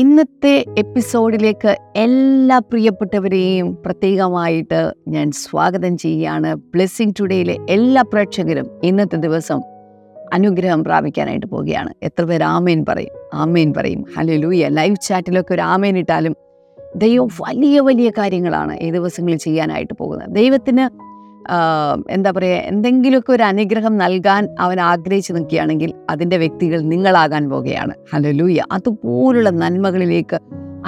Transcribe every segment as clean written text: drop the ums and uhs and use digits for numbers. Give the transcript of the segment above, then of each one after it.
ഇന്നത്തെ എപ്പിസോഡിലേക്ക് എല്ലാ പ്രിയപ്പെട്ടവരെയും പ്രത്യേകമായിട്ട് ഞാൻ സ്വാഗതം ചെയ്യുകയാണ്. ബ്ലെസ്സിംഗ് ടുഡേയിലെ എല്ലാ പ്രേക്ഷകരും ഇന്നത്തെ ദിവസം അനുഗ്രഹം പ്രാപിക്കാനായിട്ട് പോവുകയാണ്. എത്ര പേർ ആമേൻ പറയും? ആമേൻ പറയും. ഹല്ലേലൂയ. ലൈവ് ചാറ്റിലൊക്കെ ഒരു ആമേൻ ഇട്ടാലും ദൈവം വലിയ വലിയ കാര്യങ്ങളാണ് ഈ ദിവസങ്ങളിൽ ചെയ്യാനായിട്ട് പോകുന്നത്. ദൈവത്തിന് എന്താ പറയുക, എന്തെങ്കിലുമൊക്കെ ഒരു അനുഗ്രഹം നൽകാൻ അവൻ ആഗ്രഹിച്ചു നിൽക്കുകയാണെങ്കിൽ അതിൻ്റെ വ്യക്തികൾ നിങ്ങളാകാൻ പോകുകയാണ്. ഹല്ലേലൂയ. അതുപോലുള്ള നന്മകളിലേക്ക്,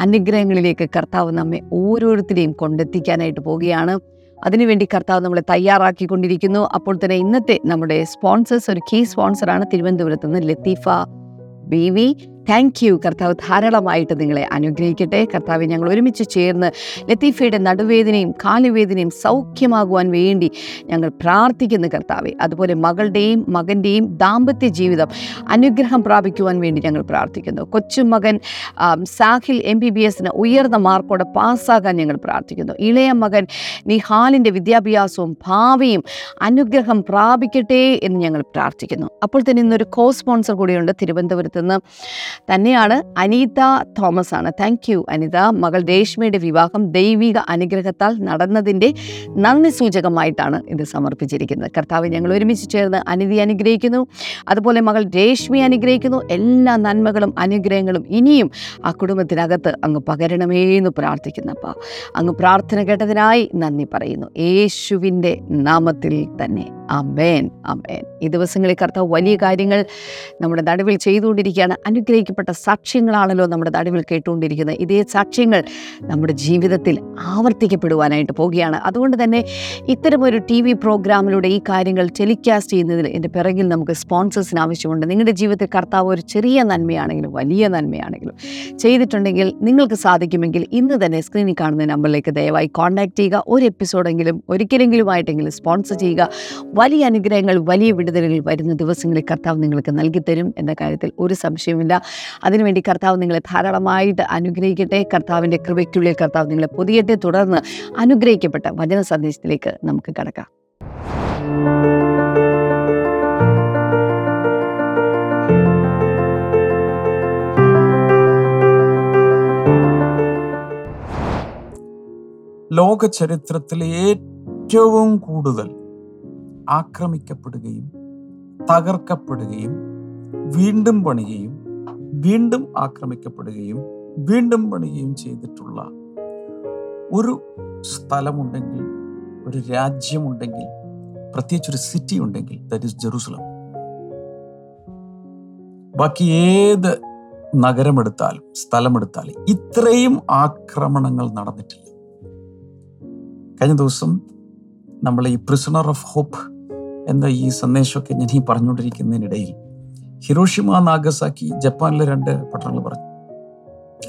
അനുഗ്രഹങ്ങളിലേക്ക് കർത്താവ് നമ്മെ ഓരോരുത്തരെയും കൊണ്ടെത്തിക്കാനായിട്ട് പോവുകയാണ്. അതിനുവേണ്ടി കർത്താവ് നമ്മളെ തയ്യാറാക്കിക്കൊണ്ടിരിക്കുന്നു. അപ്പോൾ തന്നെ ഇന്നത്തെ നമ്മുടെ സ്പോൺസേഴ്സ്, ഒരു കീ സ്പോൺസറാണ് തിരുവനന്തപുരത്ത് നിന്ന് ലത്തീഫ ബീവി. Thank you. കർത്താവ് ധാരാളമായിട്ട് നിങ്ങളെ അനുഗ്രഹിക്കട്ടെ. കർത്താവ്, ഞങ്ങൾ ഒരുമിച്ച് ചേർന്ന് ലത്തീഫയുടെ നടുവേദനയും കാലുവേദനയും സൗഖ്യമാകുവാൻ വേണ്ടി ഞങ്ങൾ പ്രാർത്ഥിക്കുന്നു കർത്താവെ. അതുപോലെ മകളുടെയും മകൻ്റെയും ദാമ്പത്യ ജീവിതം അനുഗ്രഹം പ്രാപിക്കുവാൻ വേണ്ടി ഞങ്ങൾ പ്രാർത്ഥിക്കുന്നു. കൊച്ചുമകൻ സാഹിൽ MBBS ഉയർന്ന മാർക്കോടെ പാസ്സാകാൻ ഞങ്ങൾ പ്രാർത്ഥിക്കുന്നു. ഇളയ മകൻ നിഹാലിൻ്റെ വിദ്യാഭ്യാസവും ഭാവിയും അനുഗ്രഹം പ്രാപിക്കട്ടെ എന്ന് ഞങ്ങൾ പ്രാർത്ഥിക്കുന്നു. അപ്പോൾ തന്നെ ഇന്നൊരു കോ സ്പോൺസർ കൂടിയുണ്ട്. തിരുവനന്തപുരത്ത് നിന്ന് തന്നെയാണ് അനീത തോമസ് ആണ്. Thank you Anitha. മകൾ രേഷ്മിയുടെ വിവാഹം ദൈവിക അനുഗ്രഹത്താൽ നടന്നതിൻ്റെ നന്ദി സൂചകമായിട്ടാണ് ഇത് സമർപ്പിച്ചിരിക്കുന്നത്. കർത്താവ്, ഞങ്ങൾ ഒരുമിച്ച് ചേർന്ന് അനിതി അനുഗ്രഹിക്കുന്നു. അതുപോലെ മകൾ രേഷ്മി അനുഗ്രഹിക്കുന്നു. എല്ലാ നന്മകളും അനുഗ്രഹങ്ങളും ഇനിയും ആ കുടുംബത്തിനകത്ത് അങ്ങ് പകരണമേ എന്ന് പ്രാർത്ഥിക്കുന്നു. അപ്പോൾ അങ്ങ് പ്രാർത്ഥന കേട്ടതിനായി നന്ദി പറയുന്നു, യേശുവിൻ്റെ നാമത്തിൽ തന്നെ. ആമേൻ, ആമേൻ. ഈ ദിവസങ്ങളിൽ കർത്താവ് വലിയ കാര്യങ്ങൾ നമ്മുടെ നടുവിൽ ചെയ്തുകൊണ്ടിരിക്കുകയാണ്. അനുഗ്രഹിക്കപ്പെട്ട സാക്ഷ്യങ്ങളാണല്ലോ നമ്മുടെ നടുവിൽ കേട്ടുകൊണ്ടിരിക്കുന്നത്. ഇതേ സാക്ഷ്യങ്ങൾ നമ്മുടെ ജീവിതത്തിൽ ആവർത്തിക്കപ്പെടുവാനായിട്ട് പോവുകയാണ്. അതുകൊണ്ട് തന്നെ ഇത്തരമൊരു TV പ്രോഗ്രാമിലൂടെ ഈ കാര്യങ്ങൾ ടെലികാസ്റ്റ് ചെയ്യുന്നതിൽ എൻ്റെ പിറകിൽ നമുക്ക് സ്പോൺസേഴ്സിന് ആവശ്യമുണ്ട്. നിങ്ങളുടെ ജീവിതത്തിൽ കർത്താവ് ഒരു ചെറിയ നന്മയാണെങ്കിലും വലിയ നന്മയാണെങ്കിലും ചെയ്തിട്ടുണ്ടെങ്കിൽ, നിങ്ങൾക്ക് സാധിക്കുമെങ്കിൽ ഇന്ന് തന്നെ സ്ക്രീനിൽ കാണുന്ന നമ്പറിലേക്ക് ദയവായി കോൺടാക്ട് ചെയ്യുക. ഒരു എപ്പിസോഡെങ്കിലും ഒരിക്കലെങ്കിലുമായിട്ടെങ്കിലും സ്പോൺസർ ചെയ്യുക. വലിയ അനുഗ്രഹങ്ങൾ, വലിയ വിടുതലുകൾ വരുന്ന ദിവസങ്ങളിൽ കർത്താവ് നിങ്ങൾക്ക് നൽകിത്തരും എന്ന കാര്യത്തിൽ ഒരു സംശയവുമില്ല. അതിനുവേണ്ടി കർത്താവ് നിങ്ങളെ ധാരാളമായിട്ട് അനുഗ്രഹിക്കട്ടെ. കർത്താവിൻ്റെ കൃപയ്ക്കുള്ളിൽ കർത്താവ് നിങ്ങളെ പൊതിയട്ടെ. തുടർന്ന് അനുഗ്രഹിക്കപ്പെട്ട വചന സന്ദേശത്തിലേക്ക് നമുക്ക് കടക്കാം. ലോക ചരിത്രത്തിലെ ഏറ്റവും കൂടുതൽ ആക്രമിക്കപ്പെടുകയും തകർക്കപ്പെടുകയും വീണ്ടും പണിയുകയും വീണ്ടും ആക്രമിക്കപ്പെടുകയും വീണ്ടും പണിയുകയും ചെയ്തിട്ടുള്ള ഒരു സ്ഥലമുണ്ടെങ്കിൽ, ഒരു രാജ്യമുണ്ടെങ്കിൽ, പ്രത്യേകിച്ച് ഒരു സിറ്റി ഉണ്ടെങ്കിൽ, ദാറ്റ് ഈസ് ജെറുസലേം. ബാക്കി ഏത് നഗരമെടുത്താലും സ്ഥലമെടുത്താലും ഇത്രയും ആക്രമണങ്ങൾ നടന്നിട്ടില്ല. കഴിഞ്ഞ ദിവസം നമ്മൾ ഈ പ്രിസണർ ഓഫ് ഹോപ്പ് എന്ന ഈ സന്ദേശമൊക്കെ ഞാൻ ഈ പറഞ്ഞുകൊണ്ടിരിക്കുന്നതിനിടയിൽ ഹിരോഷിമ, നാഗസാക്കി, ജപ്പാനിലെ 2 പട്ടണങ്ങൾ പറഞ്ഞു.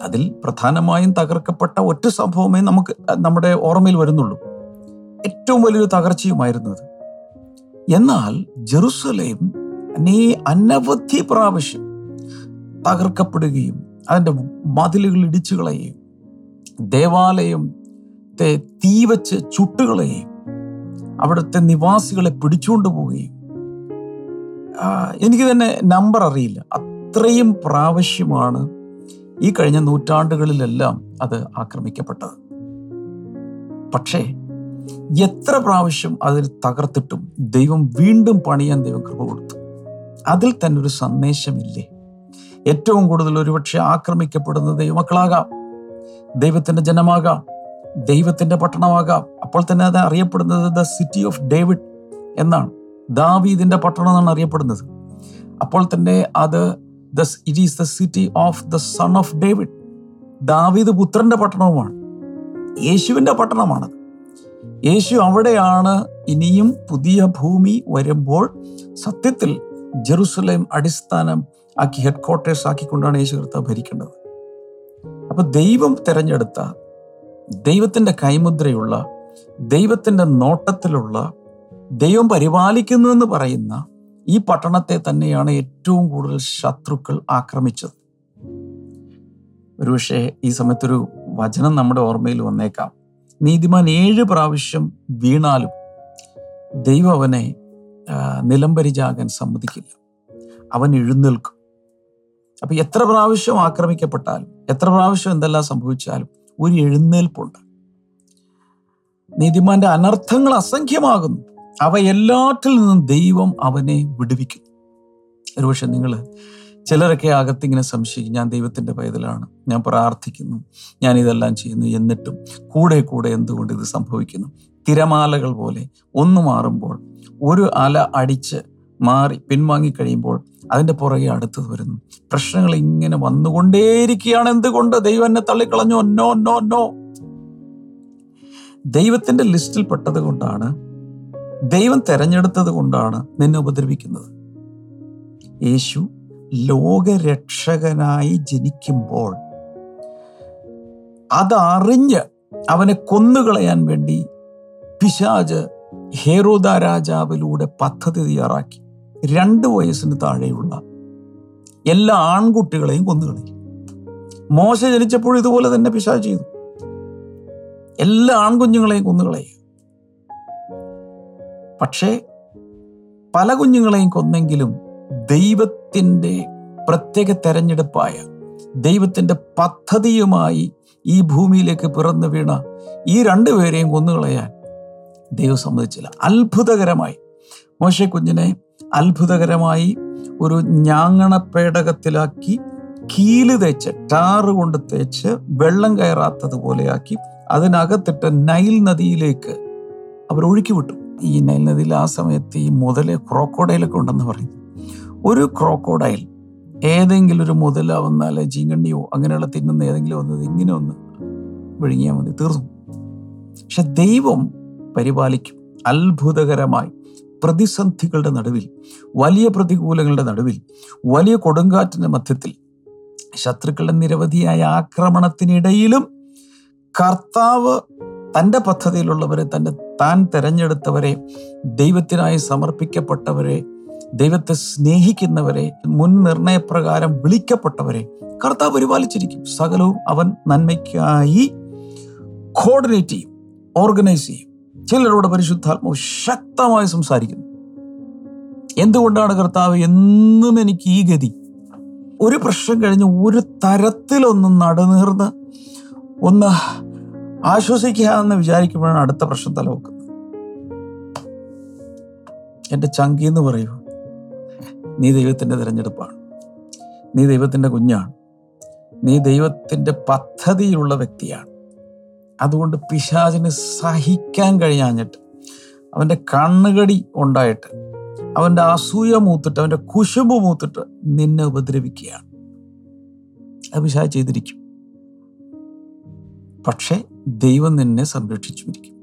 അതിൽ പ്രധാനമായും തകർക്കപ്പെട്ട ഒറ്റ സംഭവമേ നമുക്ക് നമ്മുടെ ഓർമ്മയിൽ വരുന്നുള്ളൂ. ഏറ്റവും വലിയൊരു തകർച്ചയുമായിരുന്നു അത്. എന്നാൽ ജെറുസലേം അനവധി പ്രാവശ്യം തകർക്കപ്പെടുകയും അതിൻ്റെ മതിലുകൾ ഇടിച്ചു കളയുകയും ദേവാലയത്തെ തീ വെച്ച് ചുട്ടുകളയുകയും അവിടുത്തെ നിവാസികളെ പിടിച്ചുകൊണ്ട് പോവുകയും, എനിക്ക് തന്നെ നമ്പർ അറിയില്ല, അത്രയും പ്രാവശ്യമാണ് ഈ കഴിഞ്ഞ നൂറ്റാണ്ടുകളിലെല്ലാം അത് ആക്രമിക്കപ്പെട്ടത്. പക്ഷേ എത്ര പ്രാവശ്യം അതിൽ തകർത്തിട്ടും ദൈവം വീണ്ടും പണിയാൻ കൃപ കൊടുത്തു. അതിൽ തന്നെ ഒരു സന്ദേശമില്ലേ? ഏറ്റവും കൂടുതൽ ഒരുപക്ഷെ ആക്രമിക്കപ്പെടുന്നത് ദൈവമക്കളാകാം, ദൈവത്തിൻ്റെ ജനമാകാം, ദൈവത്തിൻ്റെ പട്ടണമാകാം. അപ്പോൾ തന്നെ അത് അറിയപ്പെടുന്നത് ദ സിറ്റി ഓഫ് ഡേവിഡ് എന്നാണ്. ദാവീദിൻ്റെ പട്ടണം എന്നാണ് അറിയപ്പെടുന്നത്. അപ്പോൾ തന്നെ അത് it is the city of the son of David. ദാവീദ് പുത്രൻ്റെ പട്ടണവുമാണ്, യേശുവിൻ്റെ പട്ടണമാണത്. യേശു അവിടെയാണ്. ഇനിയും പുതിയ ഭൂമി വരുമ്പോൾ സത്യത്തിൽ ജെറുസലേം അടിസ്ഥാനം ആക്കി, ഹെഡ് ക്വാർട്ടേഴ്സ് ആക്കിക്കൊണ്ടാണ് യേശു കർത്താവ് ഭരിക്കേണ്ടത്. അപ്പോൾ ദൈവം തിരഞ്ഞെടുത്ത, ദൈവത്തിൻ്റെ കൈമുദ്രയുള്ള, ദൈവത്തിൻ്റെ നോട്ടത്തിലുള്ള, ദൈവം പരിപാലിക്കുന്നു എന്ന് പറയുന്ന ഈ പട്ടണത്തെ തന്നെയാണ് ഏറ്റവും കൂടുതൽ ശത്രുക്കൾ ആക്രമിച്ചത്. ഒരുപക്ഷെ ഈ സമയത്തൊരു വചനം നമ്മുടെ ഓർമ്മയിൽ വന്നേക്കാം. നീതിമാൻ 7 പ്രാവശ്യം വീണാലും ദൈവം അവനെ നിലംപരിചാകാൻ സമ്മതിക്കില്ല, അവൻ എഴുന്നേൽക്കും. അപ്പം എത്ര പ്രാവശ്യം ആക്രമിക്കപ്പെട്ടാലും എത്ര പ്രാവശ്യം എന്തെല്ലാം സംഭവിച്ചാലും ഒരു എഴുന്നേൽപ്പുണ്ട്. നീതിമാന്റെ അനർത്ഥങ്ങൾ അസംഖ്യമാകുന്നു, അവ എല്ലാറ്റിൽ നിന്നും ദൈവം അവനെ വിടുവിക്കുന്നു. ഒരുപക്ഷെ നിങ്ങൾ ചിലരൊക്കെ അകത്തിങ്ങനെ സംശയിക്കും, ഞാൻ ദൈവത്തിൻ്റെ പൈതലാണ്, ഞാൻ പ്രാർത്ഥിക്കുന്നു, ഞാൻ ഇതെല്ലാം ചെയ്യുന്നു, എന്നിട്ടും കൂടെ കൂടെ എന്തുകൊണ്ട് ഇത് സംഭവിക്കുന്നു? തിരമാലകൾ പോലെ ഒന്ന് മാറുമ്പോൾ, ഒരു അല അടിച്ച് മാറി പിൻവാങ്ങിക്കഴിയുമ്പോൾ അതിൻ്റെ പുറകെ അടുത്തത് വരുന്നു. പ്രശ്നങ്ങൾ ഇങ്ങനെ വന്നുകൊണ്ടേയിരിക്കുകയാണ്. എന്തുകൊണ്ട് ദൈവം എന്നെ തള്ളിക്കളഞ്ഞു? No no no. ദൈവത്തിൻ്റെ ലിസ്റ്റിൽ പെട്ടത് കൊണ്ടാണ്, ദൈവം തിരഞ്ഞെടുത്തത് കൊണ്ടാണ് നിന്നെ ഉപദ്രവിക്കുന്നത്. യേശു ലോകരക്ഷകനായി ജനിക്കുമ്പോൾ അതറിഞ്ഞ് അവനെ കൊന്നുകളയാൻ വേണ്ടി പിശാച് ഹേരോദ രാജാവിലൂടെ പദ്ധതി തയ്യാറാക്കി. 2 വയസ്സിന് താഴെയുള്ള എല്ലാ ആൺകുട്ടികളെയും കൊന്നുകളയും. മോശ ജനിച്ചപ്പോൾ ഇതുപോലെ തന്നെ പിശാച് ചെയ്തു, എല്ലാ ആൺകുഞ്ഞുങ്ങളെയും കൊന്നുകളയും. പക്ഷേ പല കുഞ്ഞുങ്ങളെയും കൊന്നെങ്കിലും ദൈവത്തിൻ്റെ പ്രത്യേക തെരഞ്ഞെടുപ്പായ, ദൈവത്തിൻ്റെ പദ്ധതിയുമായി ഈ ഭൂമിയിലേക്ക് പിറന്നു വീണ ഈ 2 പേരെയും കൊന്നുകളയാൻ ദൈവം സമ്മതിച്ചില്ല. അത്ഭുതകരമായി മോശക്കുഞ്ഞിനെ അത്ഭുതകരമായി ഒരു ഞാങ്ങണ പേടകത്തിലാക്കി കീല് തേച്ച്, ടാറ് കൊണ്ട് തേച്ച് വെള്ളം കയറാത്തതുപോലെയാക്കി അതിനകത്തിട്ട് നൈൽ നദിയിലേക്ക് അവർ ഒഴുക്കി വിട്ടു. ഈ നൈൽ നദിയിൽ ആ സമയത്ത് ഈ മുതല്, ക്രോക്കോഡൈലൊക്കെ ഉണ്ടെന്ന് പറയുന്നു. ഒരു ക്രോക്കോഡൈൽ ഏതെങ്കിലും ഒരു മുതല വന്നാൽ, ചീങ്കണ്ണിയോ അങ്ങനെയുള്ള തിന്നുന്ന ഏതെങ്കിലും വന്നത് ഇങ്ങനെ ഒന്ന് വിഴുങ്ങിയാൽ മതി, തീർന്നു. പക്ഷെ ദൈവം പരിപാലിക്കും. അത്ഭുതകരമായി പ്രതിസന്ധികളുടെ നടുവിൽ, വലിയ പ്രതികൂലങ്ങളുടെ നടുവിൽ, വലിയ കൊടുങ്കാറ്റിൻ്റെ മധ്യത്തിൽ, ശത്രുക്കളുടെ നിരവധിയായ ആക്രമണത്തിനിടയിലും കർത്താവ് തൻ്റെ പദ്ധതിയിലുള്ളവരെ, താൻ തിരഞ്ഞെടുത്തവരെ, ദൈവത്തിനായി സമർപ്പിക്കപ്പെട്ടവരെ, ദൈവത്തെ സ്നേഹിക്കുന്നവരെ, മുൻനിർണയപ്രകാരം വിളിക്കപ്പെട്ടവരെ കർത്താവ് പരിപാലിച്ചിരിക്കും. സകലവും അവൻ നന്മയ്ക്കായി കോർഡിനേറ്റ് ചെയ്യും, ഓർഗനൈസ് ചെയ്യും. ചിലരോട് പരിശുദ്ധാത്മാവ് ശക്തമായി സംസാരിക്കുന്നു. എന്തുകൊണ്ടാണ് കർത്താവ് എന്നും എനിക്ക് ഈ ഗതി? ഒരു പ്രശ്നം കഴിഞ്ഞ് ഒരു തരത്തിലൊന്ന് നടുനീർന്ന് ഒന്ന് ആശ്വസിക്കുക എന്ന് വിചാരിക്കുമ്പോഴാണ് അടുത്ത പ്രശ്നം തലവെക്കുന്നത്. എൻ്റെ ചങ്കി എന്ന് പറയൂ, നീ ദൈവത്തിൻ്റെ തിരഞ്ഞെടുപ്പാണ്, നീ ദൈവത്തിൻ്റെ കുഞ്ഞാണ്, നീ ദൈവത്തിൻ്റെ പദ്ധതിയിലുള്ള വ്യക്തിയാണ്. അതുകൊണ്ട് പിശാചിന് സഹിക്കാൻ കഴിയാഞ്ഞിട്ട്, അവൻ്റെ കണ്ണുകടി ഉണ്ടായിട്ട്, അവൻ്റെ അസൂയ മൂത്തിട്ട്, അവൻ്റെ കുശുമ്പ് മൂത്തിട്ട് നിന്നെ ഉപദ്രവിക്കുകയാണ്. അത് പിശാച് ചെയ്തിരിക്കും. പക്ഷേ ദൈവം നിന്നെ സംരക്ഷിച്ചുമിരിക്കും.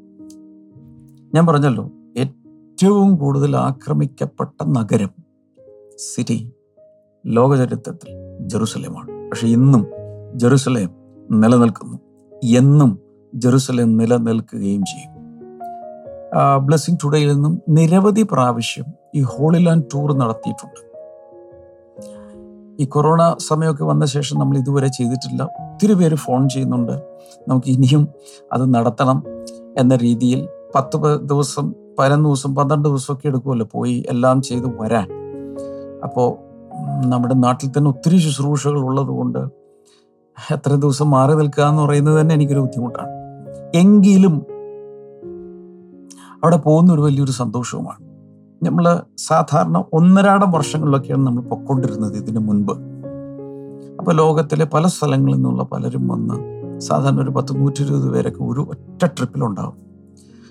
ഞാൻ പറഞ്ഞല്ലോ, ഏറ്റവും കൂടുതൽ ആക്രമിക്കപ്പെട്ട നഗരം, സിറ്റി, ലോകചരിത്രത്തിൽ ജെറുസലേമാണ്. പക്ഷെ ഇന്നും ജെറുസലേം നിലനിൽക്കുന്നു, എന്നും ജെറുസലേം നിലനിൽക്കുകയും ചെയ്യും. ബ്ലെസ്സിംഗ് ടുഡേയിൽ നിന്നും നിരവധി പ്രാവശ്യം ഈ ഹോളി ലാൻഡ് ടൂർ നടത്തിയിട്ടുണ്ട്. ഈ കൊറോണ സമയമൊക്കെ വന്ന ശേഷം നമ്മൾ ഇതുവരെ ചെയ്തിട്ടില്ല. ഒത്തിരി പേര് ഫോൺ ചെയ്യുന്നുണ്ട്, നമുക്ക് ഇനിയും അത് നടത്തണം എന്ന രീതിയിൽ. 10 ദിവസം, 11 ദിവസം, 12 ദിവസം ഒക്കെ എടുക്കുമല്ലോ പോയി എല്ലാം ചെയ്ത് വരാൻ. അപ്പോൾ നമ്മുടെ നാട്ടിൽ തന്നെ ഒത്തിരി ശുശ്രൂഷകൾ ഉള്ളതുകൊണ്ട് എത്ര ദിവസം മാറി നിൽക്കുക എന്ന് പറയുന്നത് തന്നെ എനിക്കൊരു ബുദ്ധിമുട്ടാണ്. എങ്കിലും അവിടെ പോകുന്നൊരു വലിയൊരു സന്തോഷവുമാണ്. നമ്മൾ സാധാരണ 1.5 വർഷങ്ങളിലൊക്കെയാണ് നമ്മൾ പൊക്കൊണ്ടിരുന്നത് ഇതിന് മുൻപ്. അപ്പോൾ ലോകത്തിലെ പല സ്ഥലങ്ങളിൽ നിന്നുള്ള പലരും വന്ന്, സാധാരണ ഒരു 10-120 പേരൊക്കെ ഒരു ഒറ്റ ട്രിപ്പിലുണ്ടാകും.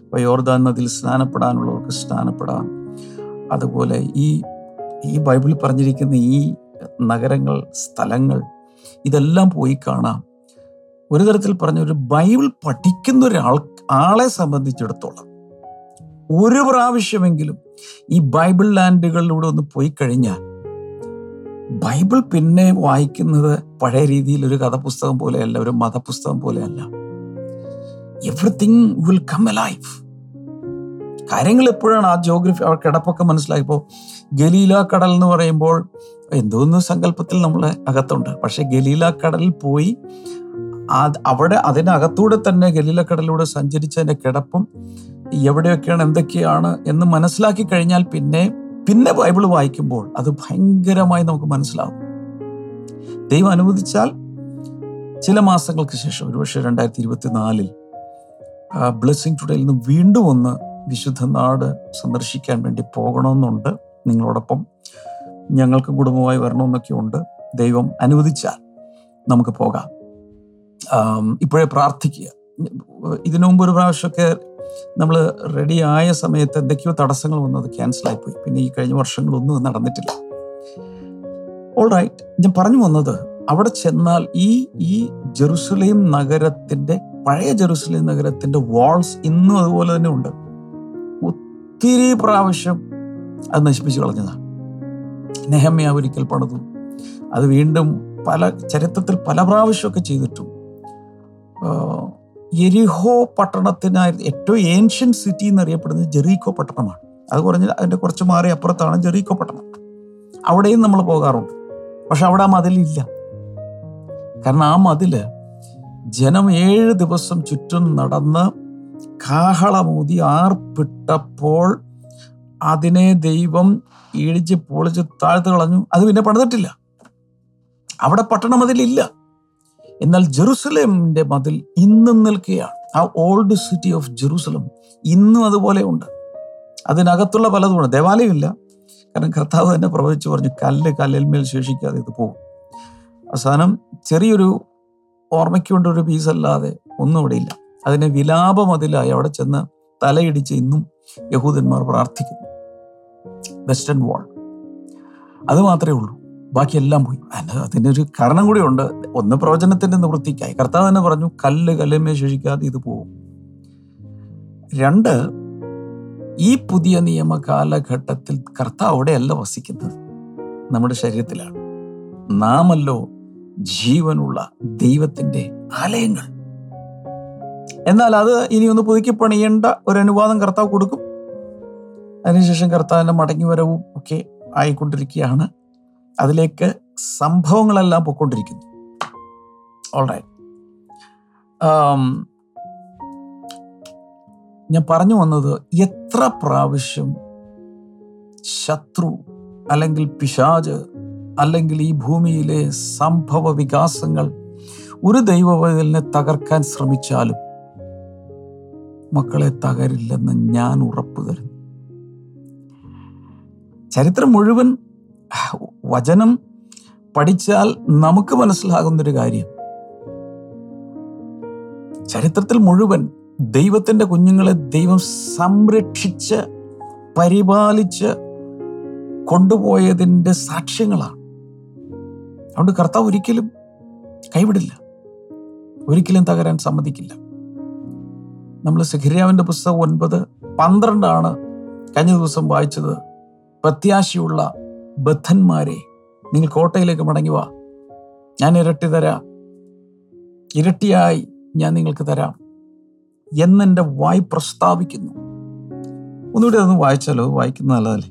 അപ്പോൾ യോർദാൻ നദിയിൽ സ്നാനപ്പെടാനുള്ളവർക്ക് സ്നാനപ്പെടാം. അതുപോലെ ഈ ബൈബിളിൽ പറഞ്ഞിരിക്കുന്ന ഈ നഗരങ്ങൾ, സ്ഥലങ്ങൾ, ഇതെല്ലാം പോയി കാണാം. ഒരു തരത്തിൽ പറഞ്ഞൊരു ബൈബിൾ പഠിക്കുന്ന ആളെ സംബന്ധിച്ചിടത്തോളം ഒരു പ്രാവശ്യമെങ്കിലും ഈ ബൈബിൾ ലാൻഡുകളിലൂടെ ഒന്ന് പോയി കഴിഞ്ഞാൽ ബൈബിൾ പിന്നെ വായിക്കുന്നത് പഴയ രീതിയിൽ ഒരു കഥാപുസ്തകം പോലെയല്ല, ഒരു മതപുസ്തകം പോലെയല്ല. Everything will come alive. കാര്യങ്ങൾ എപ്പോഴാണ് ആ ജോഗ്രഫി, അവർ കിടപ്പൊക്കെ മനസ്സിലായിപ്പോൾ ഗലീല കടൽ എന്ന് പറയുമ്പോൾ എന്തോന്ന് സങ്കല്പത്തിൽ നമ്മളെ അകത്തുണ്ട്. പക്ഷെ ഗലീല കടലിൽ പോയി അവിടെ അതിനകത്തൂടെ തന്നെ ഗലീല കടലിലൂടെ സഞ്ചരിച്ചതിൻ്റെ കിടപ്പും എവിടെയൊക്കെയാണ് എന്തൊക്കെയാണ് എന്ന് മനസ്സിലാക്കി കഴിഞ്ഞാൽ പിന്നെ പിന്നെ ബൈബിൾ വായിക്കുമ്പോൾ അത് ഭയങ്കരമായി നമുക്ക് മനസ്സിലാവും. ദൈവം അനുവദിച്ചാൽ ചില മാസങ്ങൾക്ക് ശേഷം ഒരുപക്ഷെ 2024 ബ്ലെസ്സിംഗ് ടുഡേയിൽ നിന്ന് വീണ്ടും ഒന്ന് വിശുദ്ധ നാട് സന്ദർശിക്കാൻ വേണ്ടി പോകണമെന്നുണ്ട്. നിങ്ങളോടൊപ്പം ഞങ്ങൾക്ക് കുടുംബമായി വരണമെന്നൊക്കെ ഉണ്ട്. ദൈവം അനുവദിച്ചാൽ നമുക്ക് പോകാം. ഇപ്പോഴേ പ്രാർത്ഥിക്കുക. ഇതിനു മുമ്പ് ഒരു പ്രാവശ്യമൊക്കെ നമ്മൾ റെഡി ആയ സമയത്ത് എന്തൊക്കെയോ തടസ്സങ്ങൾ വന്നത് ക്യാൻസലായിപ്പോയി. പിന്നെ ഈ കഴിഞ്ഞ വർഷങ്ങളൊന്നും നടന്നിട്ടില്ല. ഓൾ റൈറ്റ്, ഞാൻ പറഞ്ഞു വന്നത് അവിടെ ചെന്നാൽ ഈ ജെറുസലേം നഗരത്തിൻ്റെ, പഴയ ജെറുസലേം നഗരത്തിൻ്റെ വാൾസ് ഇന്നും അതുപോലെ തന്നെ ഉണ്ട്. ഒത്തിരി പ്രാവശ്യം അത് നശിപ്പിച്ചു കളഞ്ഞതാണ്. നെഹമ്യാവ് ഒരിക്കൽ പണിതു, അത് വീണ്ടും പല ചരിത്രത്തിൽ പല പ്രാവശ്യമൊക്കെ ചെയ്തിട്ടും. യെരിഹോ പട്ടണത്തിനായിരുന്നു, ഏറ്റവും ഏൻഷ്യൻറ്റ് സിറ്റി എന്നറിയപ്പെടുന്നത് ജെറീക്കോ പട്ടണമാണ്. അത് കുറഞ്ഞ അതിൻ്റെ കുറച്ച് മാറി അപ്പുറത്താണ് ജെറീക്കോ പട്ടണം. അവിടെയും നമ്മൾ പോകാറുണ്ട്. പക്ഷെ അവിടെ ആ മതിലില്ല. കാരണം ആ മതിൽ ജനം 7 ദിവസം ചുറ്റും നടന്ന് കാഹളമൂതി ആർപ്പിട്ടപ്പോൾ അതിനെ ദൈവം ഇടിച്ച് പൊളിച്ച് താഴ്ത്തു കളഞ്ഞു. അത് പിന്നെ പണിതിട്ടില്ല. അവിടെ പട്ടണ മതിലില്ല. എന്നാൽ ജെറുസലേമിൻ്റെ മതിൽ ഇന്നും നിൽക്കുകയാണ്. ആ ഓൾഡ് സിറ്റി ഓഫ് ജെറുസലം ഇന്നും അതുപോലെ ഉണ്ട്. അതിനകത്തുള്ള പലതുമുണ്ട്. ദേവാലയമില്ല. കാരണം കർത്താവ് തന്നെ പ്രവചിച്ചു പറഞ്ഞു, കല്ലിന്മേൽ ശേഷിക്കാതെ ഇത് പോകും. അവസാനം ചെറിയൊരു ഓർമ്മയ്ക്ക് കൊണ്ടൊരു പീസല്ലാതെ ഒന്നും അവിടെ ഇല്ല. അതിനെ വിലാപ മതിലായി അവിടെ ചെന്ന് തലയിടിച്ച് ഇന്നും യഹൂദന്മാർ പ്രാർത്ഥിക്കുന്നു. വെസ്റ്റേൺ വാൾ അത് മാത്രമേ ഉള്ളൂ, ബാക്കിയെല്ലാം പോയി. അതിനൊരു കാരണം കൂടി ഉണ്ട്. ഒന്ന് പ്രവചനത്തിൻ്റെ നിവൃത്തിക്കായി കർത്താവ് തന്നെ പറഞ്ഞു, കല്ലിന്മേൽ ശേഷിക്കാതെ ഇത് പോകും. 2, ഈ പുതിയ നിയമ കാലഘട്ടത്തിൽ കർത്താവ് അവിടെയല്ല വസിക്കുന്നത്, നമ്മുടെ ശരീരത്തിലാണ്. നാമല്ലോ ജീവനുള്ള ദൈവത്തിൻ്റെ ആലയങ്ങൾ. എന്നാൽ അത് ഇനിയൊന്ന് പുതുക്കി പണിയേണ്ട ഒരു അനുവാദം കർത്താവ് കൊടുക്കും. അതിനുശേഷം കർത്താവിൻ്റെ മടങ്ങിവരവും ഒക്കെ ആയിക്കൊണ്ടിരിക്കുകയാണ്. അതിലേക്ക് സംഭവങ്ങളെല്ലാം പൊയ്ക്കൊണ്ടിരിക്കുന്നു. ഓൾറൈറ്റ്, ഞാൻ പറഞ്ഞു വന്നത് എത്ര പ്രാവശ്യം ശത്രു അല്ലെങ്കിൽ പിശാച് അല്ലെങ്കിൽ ഈ ഭൂമിയിലെ സംഭവ വികാസങ്ങൾ ഒരു ദൈവവചനത്തെ തകർക്കാൻ ശ്രമിച്ചാലും മക്കളെ തകരില്ലെന്ന് ഞാൻ ഉറപ്പ് തരുന്നു. ചരിത്രം മുഴുവൻ വചനം പഠിച്ചാൽ നമുക്ക് മനസ്സിലാകുന്നൊരു കാര്യം, ചരിത്രത്തിൽ മുഴുവൻ ദൈവത്തിൻ്റെ കുഞ്ഞുങ്ങളെ ദൈവം സംരക്ഷിച്ച് പരിപാലിച്ച് കൊണ്ടുപോയതിൻ്റെ സാക്ഷ്യങ്ങളാണ്. അതുകൊണ്ട് കർത്താവ് ഒരിക്കലും കൈവിടില്ല, ഒരിക്കലും തകരാൻ സമ്മതിക്കില്ല. നമ്മൾ സെഖര്യാവിൻ്റെ പുസ്തകം 9:12 കഴിഞ്ഞ ദിവസം വായിച്ചത്. പ്രത്യാശയുള്ള ബദ്ധന്മാരെ, നിങ്ങൾ കോട്ടയിലേക്ക് മടങ്ങി വാ, ഞാൻ ഇരട്ടി തരാം, ഇരട്ടിയായി ഞാൻ നിങ്ങൾക്ക് തരാം എന്നെൻ്റെ വായി പ്രസ്താവിക്കുന്നു. ഒന്നുകൂടി അതൊന്ന് വായിച്ചാലോ, വായിക്കുന്നത് നല്ലതല്ലേ?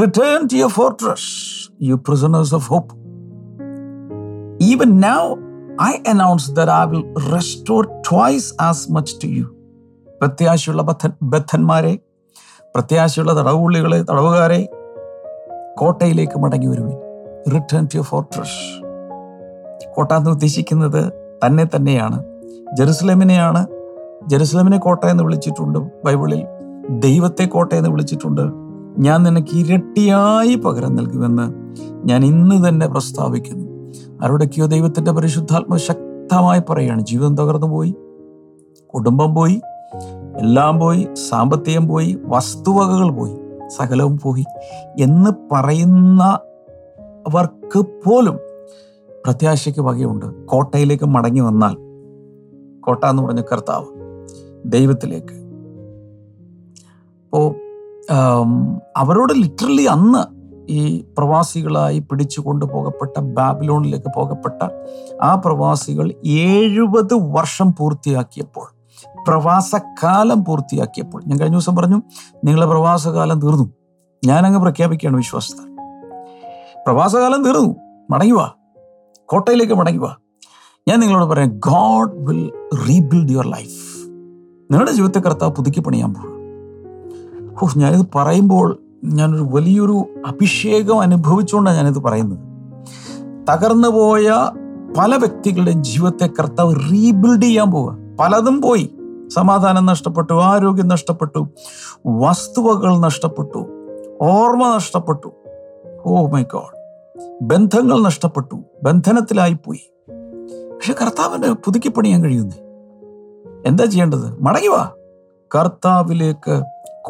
Return to your fortress, you prisoners of hope. Even now I announce that I will restore twice as much to you. പ്രത്യാശയുള്ള ബദ്ധന്മാരെ, പ്രത്യാശയുള്ള തടവുകാരെ, കോട്ടയിലേക്ക് മടങ്ങി വരുവിൻ. Return to your fortress. കോട്ട എന്ന് ഉദ്ദേശിക്കുന്നത് തന്നെ തന്നെയാണ്, ജെറുസലേമിനെയാണ്. ജെറുസലേമിനെ കോട്ട എന്ന് വിളിച്ചിട്ടുണ്ട് ബൈബിളിൽ, ദൈവത്തെ കോട്ട എന്ന് വിളിച്ചിട്ടുണ്ട്. ഞാൻ നിനക്ക് ഇരട്ടിയായി പകരം നൽകുമെന്ന് ഞാൻ ഇന്ന് തന്നെ പ്രസ്താവിക്കുന്നു. ആരോടൊക്കെയോ ദൈവത്തിൻ്റെ പരിശുദ്ധാത്മാവ് ശക്തമായി പറയുകയാണ്, ജീവിതം തകർന്നു പോയി, കുടുംബം പോയി, എല്ലാം പോയി, സാമ്പത്തികം പോയി, വസ്തുവകകൾ പോയി, സകലവും പോയി എന്ന് പറയുന്നവർക്ക് പോലും പ്രത്യാശയ്ക്ക് വകയുണ്ട്. കോട്ടയിലേക്ക് മടങ്ങി വന്നാൽ, കോട്ട എന്ന് പറഞ്ഞ കർത്താവ്, ദൈവത്തിലേക്ക്. അപ്പോൾ അവരോട് ലിറ്ററലി അന്ന് ഈ പ്രവാസികളായി പിടിച്ചു കൊണ്ടുപോകപ്പെട്ട, ബാബിലോണിലേക്ക് പോകപ്പെട്ട ആ പ്രവാസികൾ 70 വർഷം പൂർത്തിയാക്കിയപ്പോൾ, പ്രവാസകാലം പൂർത്തിയാക്കിയപ്പോൾ, ഞാൻ കഴിഞ്ഞ ദിവസം പറഞ്ഞു നിങ്ങളെ പ്രവാസകാലം തീർന്നു, ഞാനങ്ങ് പ്രഖ്യാപിക്കുകയാണ് വിശ്വാസത്തെ, പ്രവാസകാലം തീർന്നു, മടങ്ങി വാ, കോട്ടയിലേക്ക് മടങ്ങി വാ. ഞാൻ നിങ്ങളോട് പറയാം, God will rebuild your life. നിങ്ങളുടെ ജീവിതത്തെ കർത്താവ് പുതുക്കി പണിയാൻ പോകും. ഞാനിത് പറയുമ്പോൾ ഞാനൊരു വലിയൊരു അഭിഷേകം അനുഭവിച്ചുകൊണ്ടാണ് ഞാനിത് പറയുന്നത്. തകർന്നു പോയ പല വ്യക്തികളുടെ ജീവിതത്തെ കർത്താവ് റീബിൽഡ് ചെയ്യാൻ പോവുക. പലതും പോയി, സമാധാനം നഷ്ടപ്പെട്ടു, ആരോഗ്യം നഷ്ടപ്പെട്ടു, വസ്തുവകൾ നഷ്ടപ്പെട്ടു, ഓർമ്മ നഷ്ടപ്പെട്ടു, ഓ മൈ ഗോഡ്, ബന്ധങ്ങൾ നഷ്ടപ്പെട്ടു, ബന്ധനത്തിലായിപ്പോയി. പക്ഷെ കർത്താവിന് പുതുക്കി പണിയാൻ കഴിയുന്നേ. എന്താ ചെയ്യേണ്ടത്? മടങ്ങി വാ, കർത്താവിലേക്ക്,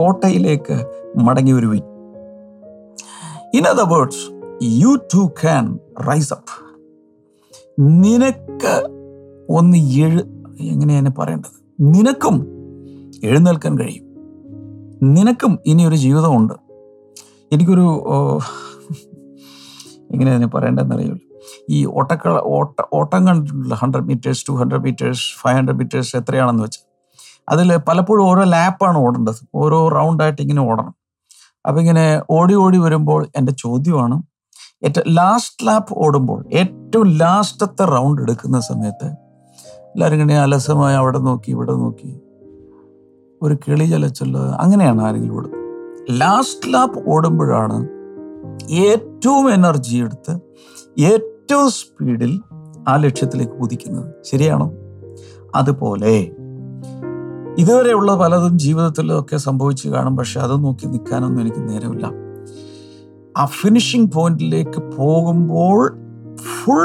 കോട്ടയിലേക്ക് മടങ്ങി വരുവി. In other words, you too can rise up. നിനക്ക് എങ്ങനെയാണ് പറയേണ്ടത്? നിനക്കും എഴുന്നേൽക്കാൻ കഴിയും. നിനക്കും ഇനിയൊരു ജീവിതമുണ്ട്. എനിക്കൊരു എങ്ങനെയാണ് പറയേണ്ടതെന്നറിയുള്ളൂ. ഈ ഓട്ടം കണ്ടിട്ടുള്ള 100 മീറ്റേഴ്സ്, 200 മീറ്റേഴ്സ്, 500 മീറ്റേഴ്സ് എത്രയാണെന്ന് വെച്ചാൽ അതിൽ പലപ്പോഴും ഓരോ ലാപ്പാണ് ഓടേണ്ടത്, ഓരോ റൗണ്ടായിട്ട് ഇങ്ങനെ ഓടണം. അപ്പം ഇങ്ങനെ ഓടി ഓടി വരുമ്പോൾ എൻ്റെ ചോദ്യമാണ്, ലാസ്റ്റ് ലാപ്പ് ഓടുമ്പോൾ ഏറ്റവും ലാസ്റ്റത്തെ റൗണ്ട് എടുക്കുന്ന സമയത്ത് എല്ലാവരും ഇങ്ങനെ അലസമായി അവിടെ നോക്കി ഇവിടെ നോക്കി ഒരു കിളി ചലച്ചുള്ളത് അങ്ങനെയാണ് ആരെങ്കിലും ഓടുന്നത്. ലാസ്റ്റ് ലാപ്പ് ഓടുമ്പോഴാണ് ഏറ്റവും എനർജി എടുത്ത് ഏറ്റവും സ്പീഡിൽ ആ ലക്ഷ്യത്തിലേക്ക് കുതിക്കുന്നത്. ശരിയാണോ? അതുപോലെ ഇതുവരെയുള്ള പലതും ജീവിതത്തിലൊക്കെ സംഭവിച്ചു കാണും. പക്ഷെ അത് നോക്കി നിൽക്കാനൊന്നും എനിക്ക് നേരമില്ല. ആ ഫിനിഷിംഗ് പോയിന്റിലേക്ക് പോകുമ്പോൾ ഫുൾ